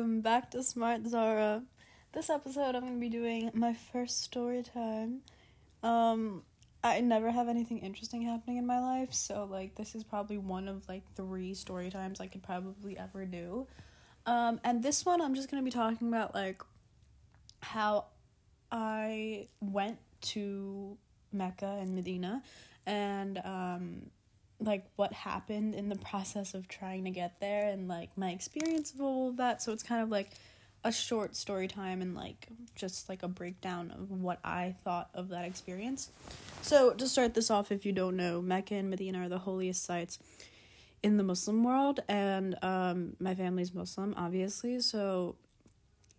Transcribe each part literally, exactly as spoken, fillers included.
welcome back to Smart Zara. This episode I'm going to be doing my first story time. Um, I never have anything interesting happening in my life, so like this is probably one of like three story times I could probably ever do. Um, and this one I'm just going to be talking about like how I went to Mecca and Medina and um like what happened in the process of trying to get there and like my experience of all of that. So it's kind of like a short story time and like just like a breakdown of what I thought of that experience. So to start this off, if you don't know, Mecca and Medina are the holiest sites in the Muslim world, and um my family's Muslim, obviously. So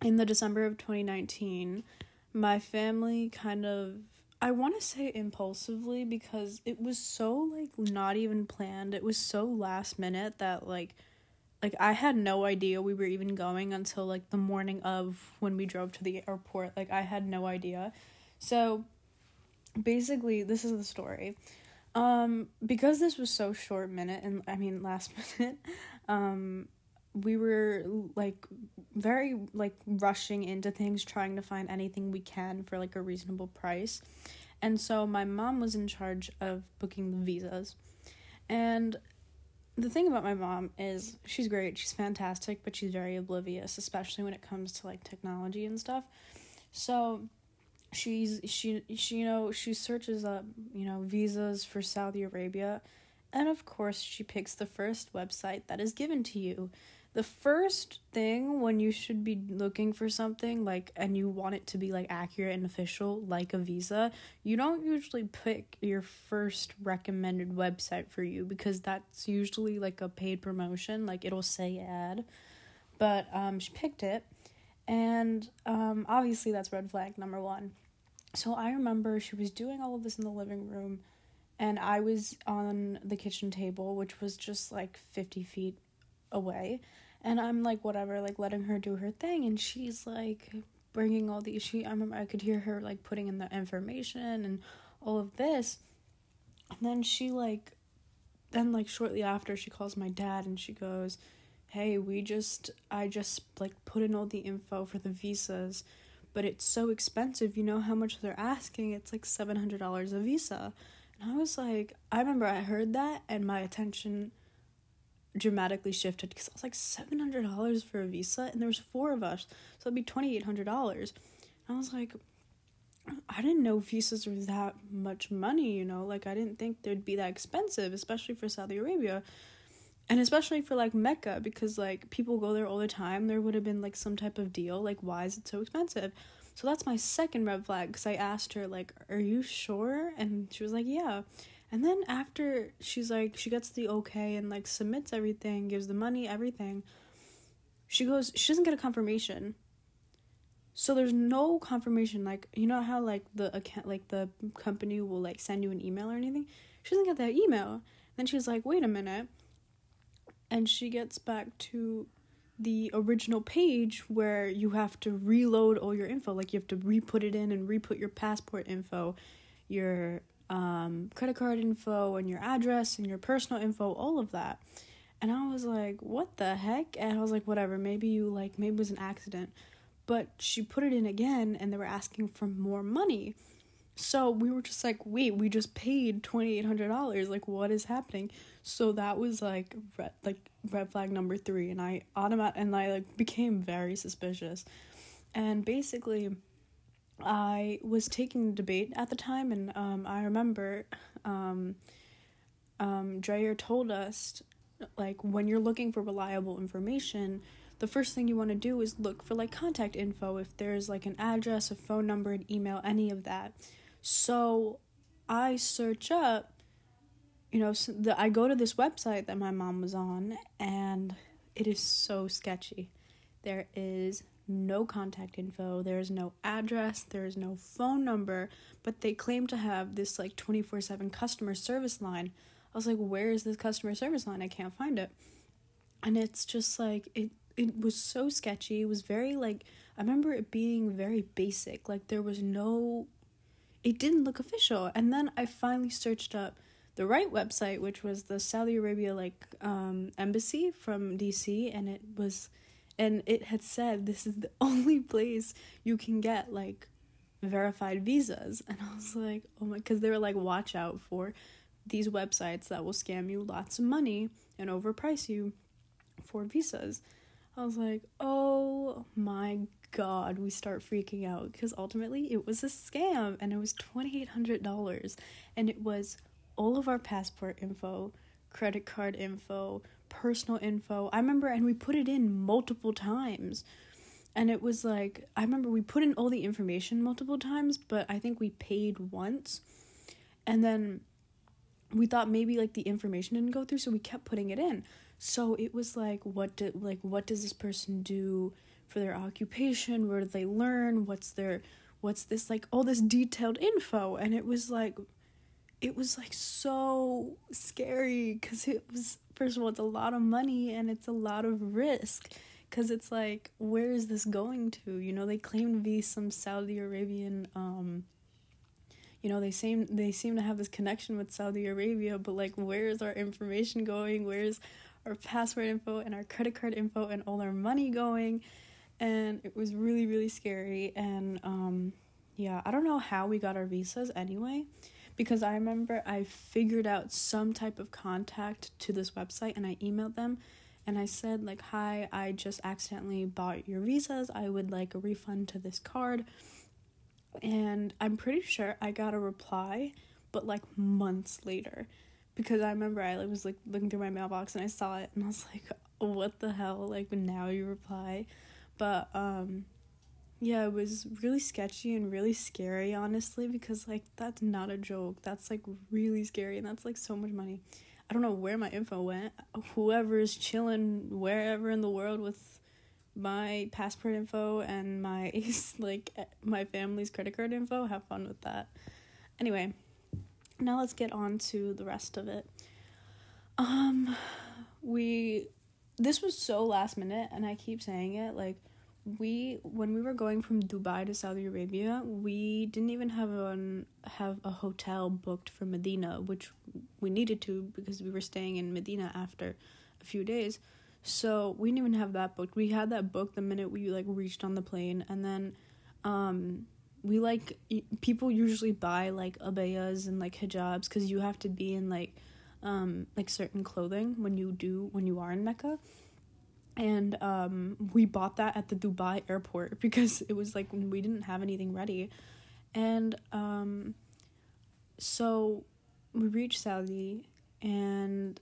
in the December of twenty nineteen, my family kind of, I want to say impulsively, because it was so, like, not even planned. It was so last minute that, like, like I had no idea we were even going until, like, the morning of when we drove to the airport. Like, I had no idea. So, basically, this is the story. Um, because this was so short minute, and, I mean, last minute, um... we were, like, very, like, rushing into things, trying to find anything we can for, like, a reasonable price. And so my mom was in charge of booking the visas. And the thing about my mom is she's great, she's fantastic, but she's very oblivious, especially when it comes to, like, technology and stuff. So she's, she, she, you know, she searches up, you know, visas for Saudi Arabia. And, of course, she picks the first website that is given to you. The first thing when you should be looking for something, like, and you want it to be, like, accurate and official, like a visa, you don't usually pick your first recommended website for you, because that's usually, like, a paid promotion, like, it'll say ad, but, um, she picked it, and, um, obviously that's red flag number one. So I remember she was doing all of this in the living room, and I was on the kitchen table, which was just, like, fifty feet away. And I'm, like, whatever, like, letting her do her thing. And she's, like, bringing all the... She, I remember I could hear her, like, putting in the information and all of this. And then she, like... Then, like, shortly after, she calls my dad and she goes, "Hey, we just... I just, like, put in all the info for the visas. But it's so expensive. You know how much they're asking? It's, like, seven hundred dollars a visa." I was like, I remember I heard that and my attention dramatically shifted, because I was like, seven hundred dollars for a visa, and there was four of us, so that'd be twenty-eight hundred dollars. And I was like, I didn't know visas were that much money, you know, like I didn't think they'd be that expensive, especially for Saudi Arabia, and especially for like Mecca, because like people go there all the time. There would have been like some type of deal, like why is it so expensive? So that's my second red flag, because I asked her, like, are you sure? And she was like, yeah. And then after she's like, she gets the okay and, like, submits everything, gives the money, everything. She goes, she doesn't get a confirmation. So there's no confirmation. Like, you know how, like, the account, like, the company will, like, send you an email or anything? She doesn't get that email. Then she's like, wait a minute. And she gets back to the original page where you have to reload all your info, like you have to re-put it in and re-put your passport info, your um credit card info, and your address and your personal info, all of that. And I was like, what the heck? And I was like, whatever, maybe you like maybe it was an accident. But she put it in again and they were asking for more money. So we were just like, wait, we just paid twenty-eight hundred dollars, like, what is happening? So that was, like, red, like, red flag number three, and I automat- and I, like, became very suspicious. And basically, I was taking a debate at the time, and, um, I remember, um, um, Dreyer told us, like, when you're looking for reliable information, the first thing you want to do is look for, like, contact info, if there's, like, an address, a phone number, an email, any of that. So I search up, you know, so the, I go to this website that my mom was on, and it is so sketchy. There is no contact info, there is no address, there is no phone number, but they claim to have this, like, twenty-four seven customer service line. I was like, where is this customer service line? I can't find it. And it's just, like, it, it was so sketchy. It was very, like, I remember it being very basic. Like, there was no... It didn't look official. And then I finally searched up the right website, which was the Saudi Arabia, like, um, embassy from D C, and it was, and it had said this is the only place you can get like verified visas. And I was like, oh my, because they were like, watch out for these websites that will scam you lots of money and overprice you for visas. I was like, oh my god, we start freaking out, because ultimately it was a scam, and it was twenty-eight hundred dollars, and it was all of our passport info, credit card info, personal info. I remember, and we put it in multiple times, and it was like, I remember we put in all the information multiple times, but I think we paid once, and then we thought maybe like the information didn't go through, so we kept putting it in. So it was like, what do, like what does this person do for their occupation? Where do they learn? What's their, what's this, like all this detailed info? And it was like, it was like so scary, because it was, first of all, it's a lot of money, and it's a lot of risk, because it's like, where is this going to? You know, they claim to be some Saudi Arabian, um, you know, they seem they seem to have this connection with Saudi Arabia, but like, where is our information going? Where's our password info and our credit card info and all our money going? And it was really, really scary. And um, yeah, I don't know how we got our visas anyway, because I remember I figured out some type of contact to this website, and I emailed them, and I said like, hi, I just accidentally bought your visas. I would like a refund to this card. And I'm pretty sure I got a reply, but like months later, because I remember I like was like looking through my mailbox and I saw it, and I was like, what the hell, like now you reply. But um yeah, it was really sketchy and really scary, honestly, because like that's not a joke, that's like really scary, and that's like so much money. I don't know where my info went. Whoever is chilling wherever in the world with my passport info and my like my family's credit card info, have fun with that. Anyway, now let's get on to the rest of it. Um we this was so last minute, and I keep saying it, like we when we were going from Dubai to Saudi Arabia, we didn't even have an have a hotel booked for Medina, which we needed to, because we were staying in Medina after a few days. So we didn't even have that booked. We had that booked the minute we like reached on the plane. And then um we like y- people usually buy like abayas and like hijabs, because you have to be in like um like certain clothing when you do when you are in Mecca. And um we bought that at the Dubai airport, because it was like we didn't have anything ready. And um so we reached Saudi, and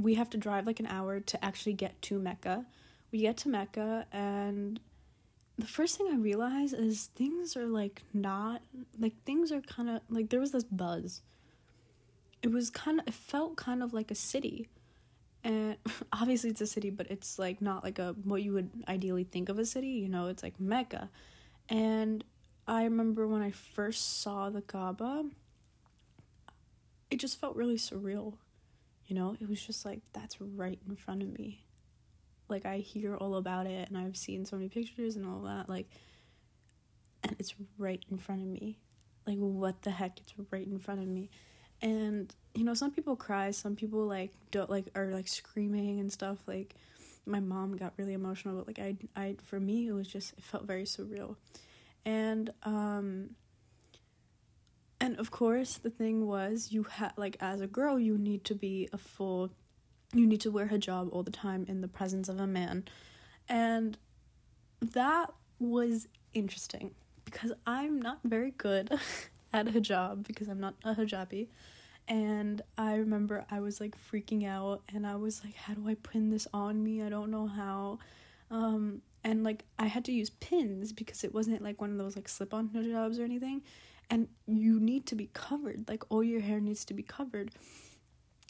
we have to drive like an hour to actually get to Mecca. We get to Mecca, and the first thing I realize is things are like not, like things are kind of, like there was this buzz. It was kind of, it felt kind of like a city. And obviously it's a city, but it's like not like a, what you would ideally think of a city, you know, it's like Mecca. And I remember when I first saw the Kaaba, it just felt really surreal. You know, it was just like, that's right in front of me. Like, I hear all about it, and I've seen so many pictures and all that, like, and it's right in front of me. Like, what the heck, it's right in front of me. And, you know, some people cry, some people, like, don't, like, are, like, screaming and stuff. Like, my mom got really emotional, but, like, I, I, for me, it was just, it felt very surreal. And, um... And of course, the thing was, you had, like, as a girl, you need to be a full, you need to wear hijab all the time in the presence of a man. And that was interesting, because I'm not very good at hijab, because I'm not a hijabi. And I remember I was, like, freaking out, and I was like, how do I pin this on me? I don't know how. Um, and, like, I had to use pins, because it wasn't, like, one of those, like, slip-on hijabs or anything. And you need to be covered, like all your hair needs to be covered.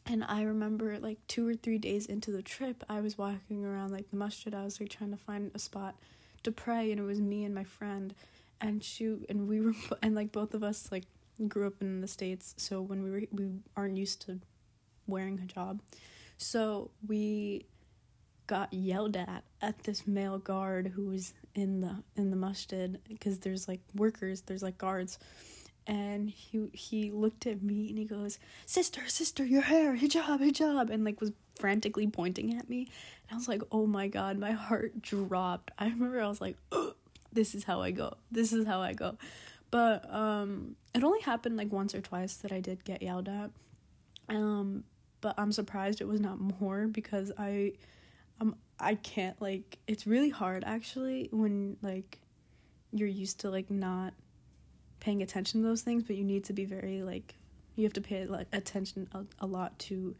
And I remember like two or three days into the trip, I was walking around like the masjid. I was like trying to find a spot to pray, and it was me and my friend, and she and we were and like both of us like grew up in the States, so when we were we aren't used to wearing hijab, so we got yelled at at this male guard who was in the in the masjid, because there's like workers, there's like guards, and he he looked at me and he goes, sister, sister, your hair, hijab, hijab, and like was frantically pointing at me. And I was like, oh my God, my heart dropped. I remember I was like, oh, this is how I go. This is how I go. But um, it only happened like once or twice that I did get yelled at. Um, but I'm surprised it was not more, because I, um, I can't, like, it's really hard actually when like you're used to like not paying attention to those things, but you need to be very like, you have to pay like attention a, a lot to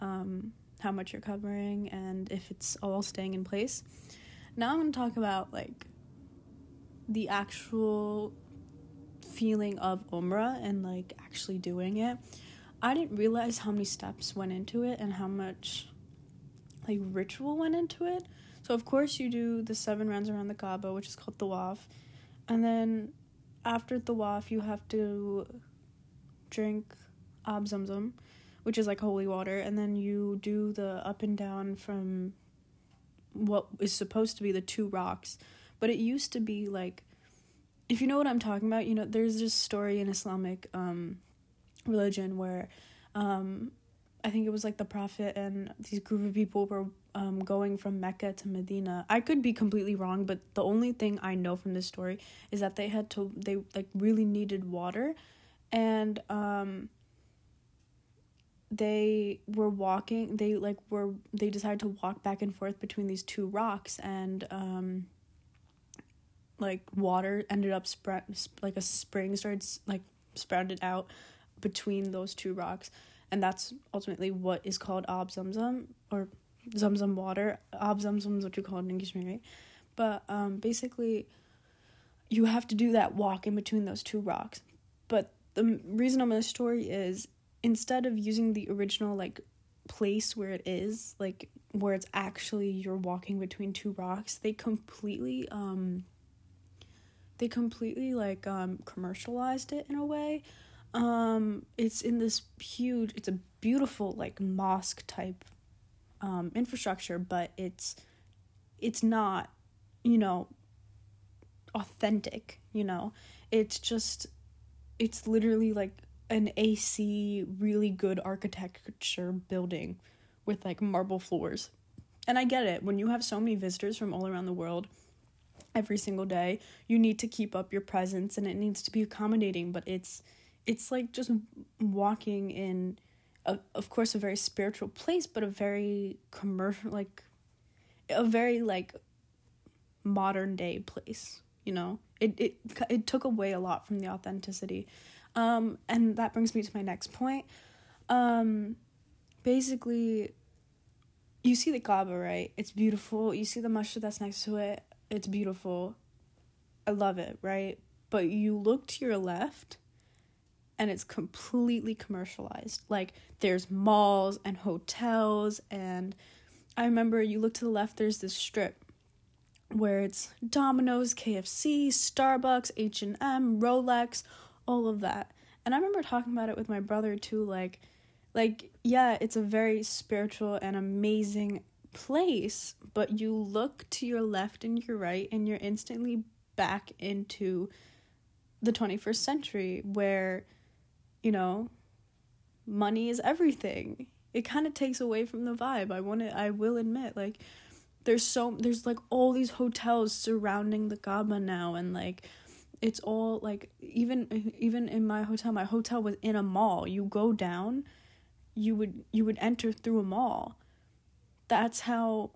um how much you're covering and if it's all staying in place. Now I'm going to talk about like the actual feeling of Umrah and like actually doing it. I didn't realize how many steps went into it and how much like ritual went into it. So of course you do the seven rounds around the Kaaba, which is called tawaf, and then after tawaf you have to drink ab zum zum, which is like holy water, and then you do the up and down from what is supposed to be the two rocks. But it used to be like, if you know what I'm talking about, you know, there's this story in Islamic um, religion where um, I think it was like the Prophet and these group of people were um, going from Mecca to Medina. I could be completely wrong, but the only thing I know from this story is that they had to, they like really needed water, and um, they were walking, they like were, they decided to walk back and forth between these two rocks, and um, like water ended up spread, like a spring started like sprouted out between those two rocks. And that's ultimately what is called ab zum zum, or zum zum water. Ab zum zum is what you call it in English, right? But um, basically, you have to do that walk in between those two rocks. But the reason I'm in this story is, instead of using the original like place where it is, like where it's actually you're walking between two rocks, they completely um, they completely like um commercialized it in a way. Um, it's in this huge, it's a beautiful, like, mosque type, um, infrastructure, but it's, it's not, you know, authentic, you know, it's just, it's literally, like, an A C, really good architecture building with, like, marble floors. And I get it, when you have so many visitors from all around the world, every single day, you need to keep up your presence, and it needs to be accommodating, but it's, it's like just walking in, a, of course, a very spiritual place, but a very commercial, like, a very, like, modern-day place, you know? It it it took away a lot from the authenticity. Um, and that brings me to my next point. Um, basically, you see the Kaaba, right? It's beautiful. You see the masjid that's next to it. It's beautiful. I love it, right? But you look to your left, and it's completely commercialized. Like, there's malls and hotels, and I remember you look to the left, there's this strip where it's Domino's, K F C, Starbucks, H and M, Rolex, all of that. And I remember talking about it with my brother too, like, like, yeah, it's a very spiritual and amazing place, but you look to your left and your right, and you're instantly back into the twenty-first century where, you know, money is everything. It kind of takes away from the vibe. I want to, I will admit, like, there's so, there's, like, all these hotels surrounding the Kaaba now, and, like, it's all, like, even, even in my hotel, my hotel was in a mall. You go down, you would, you would enter through a mall. That's how,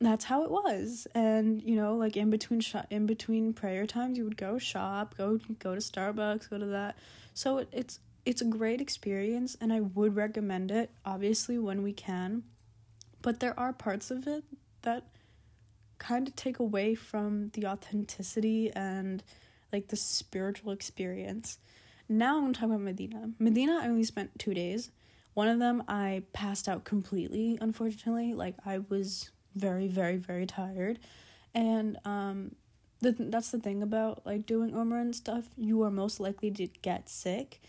that's how it was. And, you know, like, in between, sh- in between prayer times, you would go shop, go, go to Starbucks, go to that. So it, it's it's a great experience, and I would recommend it, obviously, when we can. But there are parts of it that kind of take away from the authenticity and, like, the spiritual experience. Now I'm going to talk about Medina. Medina, I only spent two days. One of them, I passed out completely, unfortunately. Like, I was very, very, very tired. And um, the th- that's the thing about, like, doing Umrah and stuff. You are most likely to get sick.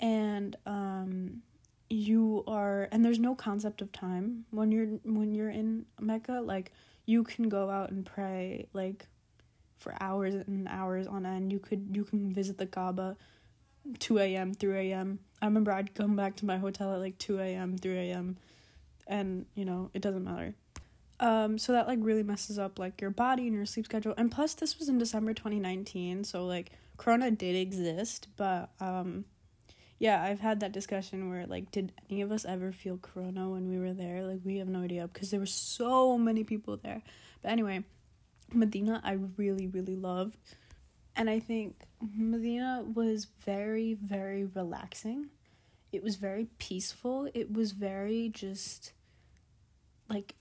And um you are and there's no concept of time when you're when you're in Mecca. Like, you can go out and pray, like, for hours and hours on end. You could you can visit the Kaaba two a.m., three a.m. I remember I'd come back to my hotel at like two a.m., three a.m. and, you know, it doesn't matter. Um, so that, like, really messes up, like, your body and your sleep schedule. And plus, this was in December twenty nineteen, so, like, Corona did exist, but, um, yeah, I've had that discussion where, like, did any of us ever feel Corona when we were there? Like, we have no idea, because there were so many people there. But anyway, Medina, I really, really loved. And I think Medina was very, very relaxing. It was very peaceful. It was very just, like,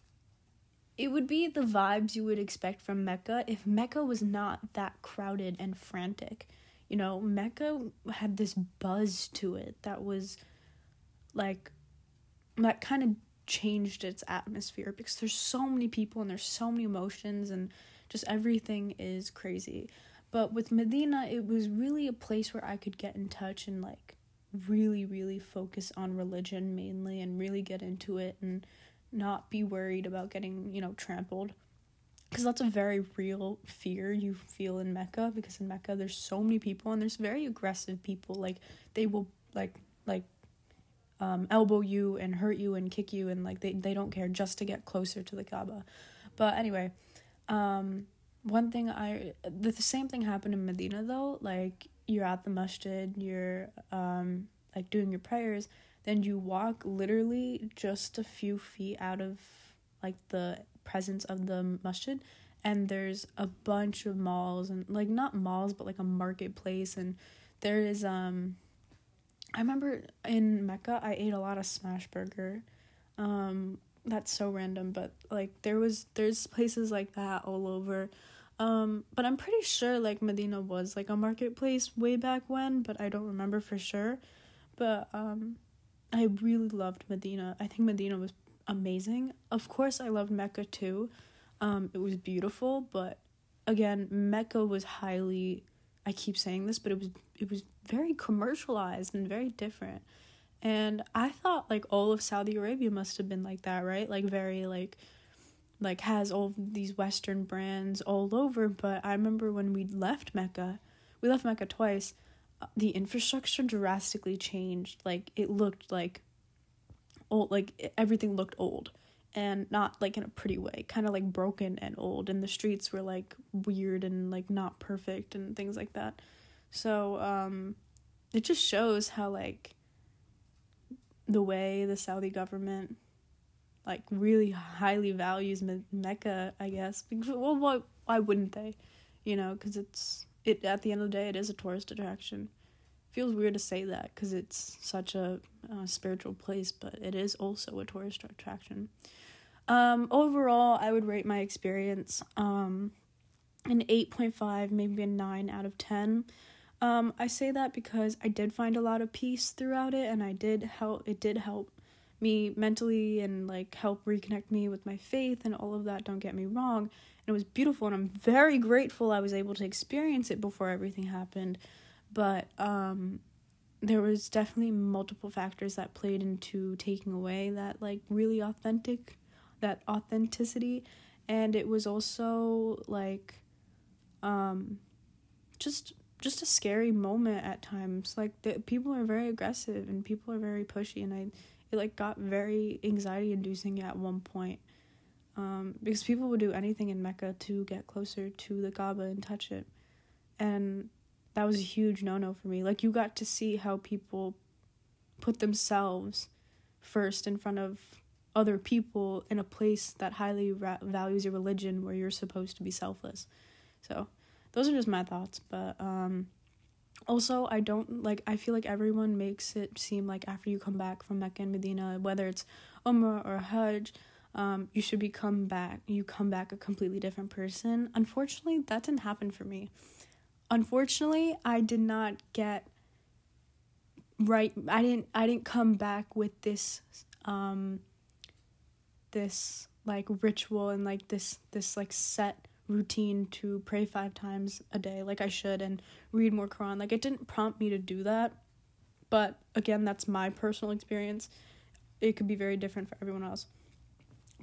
it would be the vibes you would expect from Mecca if Mecca was not that crowded and frantic. You know, Mecca had this buzz to it that was, like, that kind of changed its atmosphere because there's so many people and there's so many emotions and just everything is crazy. But with Medina, it was really a place where I could get in touch and, like, really, really focus on religion mainly and really get into it and not be worried about getting, you know, trampled. Because that's a very real fear you feel in Mecca, because in Mecca there's so many people and there's very aggressive people. Like, they will, like, like, um, elbow you and hurt you and kick you and, like, they, they don't care just to get closer to the Kaaba. But anyway, um... One thing I... The same thing happened in Medina, though. Like, you're at the masjid, you're, um, like, doing your prayers. Then you walk literally just a few feet out of, like, the presence of the masjid. And there's a bunch of malls. And, like, not malls, but, like, a marketplace. And there is, um... I remember in Mecca, I ate a lot of Smashburger. Um, that's so random, but, like, there was... There's places like that all over. Um, but I'm pretty sure, like, Medina was, like, a marketplace way back when, but I don't remember for sure. But, um, I really loved Medina. I think Medina was amazing. Of course, I loved Mecca, too. Um, it was beautiful, but, again, Mecca was highly... I keep saying this, but it was it was very commercialized and very different. And I thought, like, all of Saudi Arabia must have been like that, right? Like, very, like... like has all of these Western brands all over. But I remember when we left Mecca, we left Mecca twice, the infrastructure drastically changed. Like, it looked like old, like everything looked old, and not like in a pretty way, kind of like broken and old, and the streets were like weird and like not perfect and things like that. So um it just shows how, like, the way the Saudi government, like, really highly values Me- Mecca, I guess. Because, well, why, why wouldn't they? You know, because it's, it, at the end of the day, it is a tourist attraction. Feels weird to say that, because it's such a uh, spiritual place, but it is also a tourist attraction. Um, overall, I would rate my experience um, an eight point five, maybe a nine out of ten. Um, I say that because I did find a lot of peace throughout it, and I did help, it did help me mentally and, like, help reconnect me with my faith and all of that, don't get me wrong. And it was beautiful, and I'm very grateful I was able to experience it before everything happened. But um there was definitely multiple factors that played into taking away that, like, really authentic that authenticity. And it was also, like, um just just a scary moment at times. Like, the people are very aggressive and people are very pushy, and I It, like, got very anxiety-inducing at one point, um, because people would do anything in Mecca to get closer to the Kaaba and touch it, and that was a huge no-no for me. Like, you got to see how people put themselves first in front of other people in a place that highly ra- values your religion, where you're supposed to be selfless. So, those are just my thoughts, but, um... Also, I don't, like, I feel like everyone makes it seem like after you come back from Mecca and Medina, whether it's Umrah or Hajj, um, you should become back, you come back a completely different person. Unfortunately, that didn't happen for me. Unfortunately, I did not get right, I didn't, I didn't come back with this, um, this, like, ritual and, like, this, this, like, set routine to pray five times a day like I should and read more Quran. Like, it didn't prompt me to do that, but again, that's my personal experience. It could be very different for everyone else.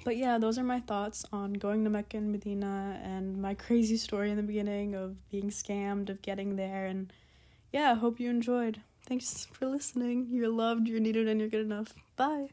But yeah, those are my thoughts on going to Mecca and Medina and my crazy story in the beginning of being scammed, of getting there. And yeah, hope you enjoyed. Thanks for listening. You're loved, you're needed, and you're good enough. Bye.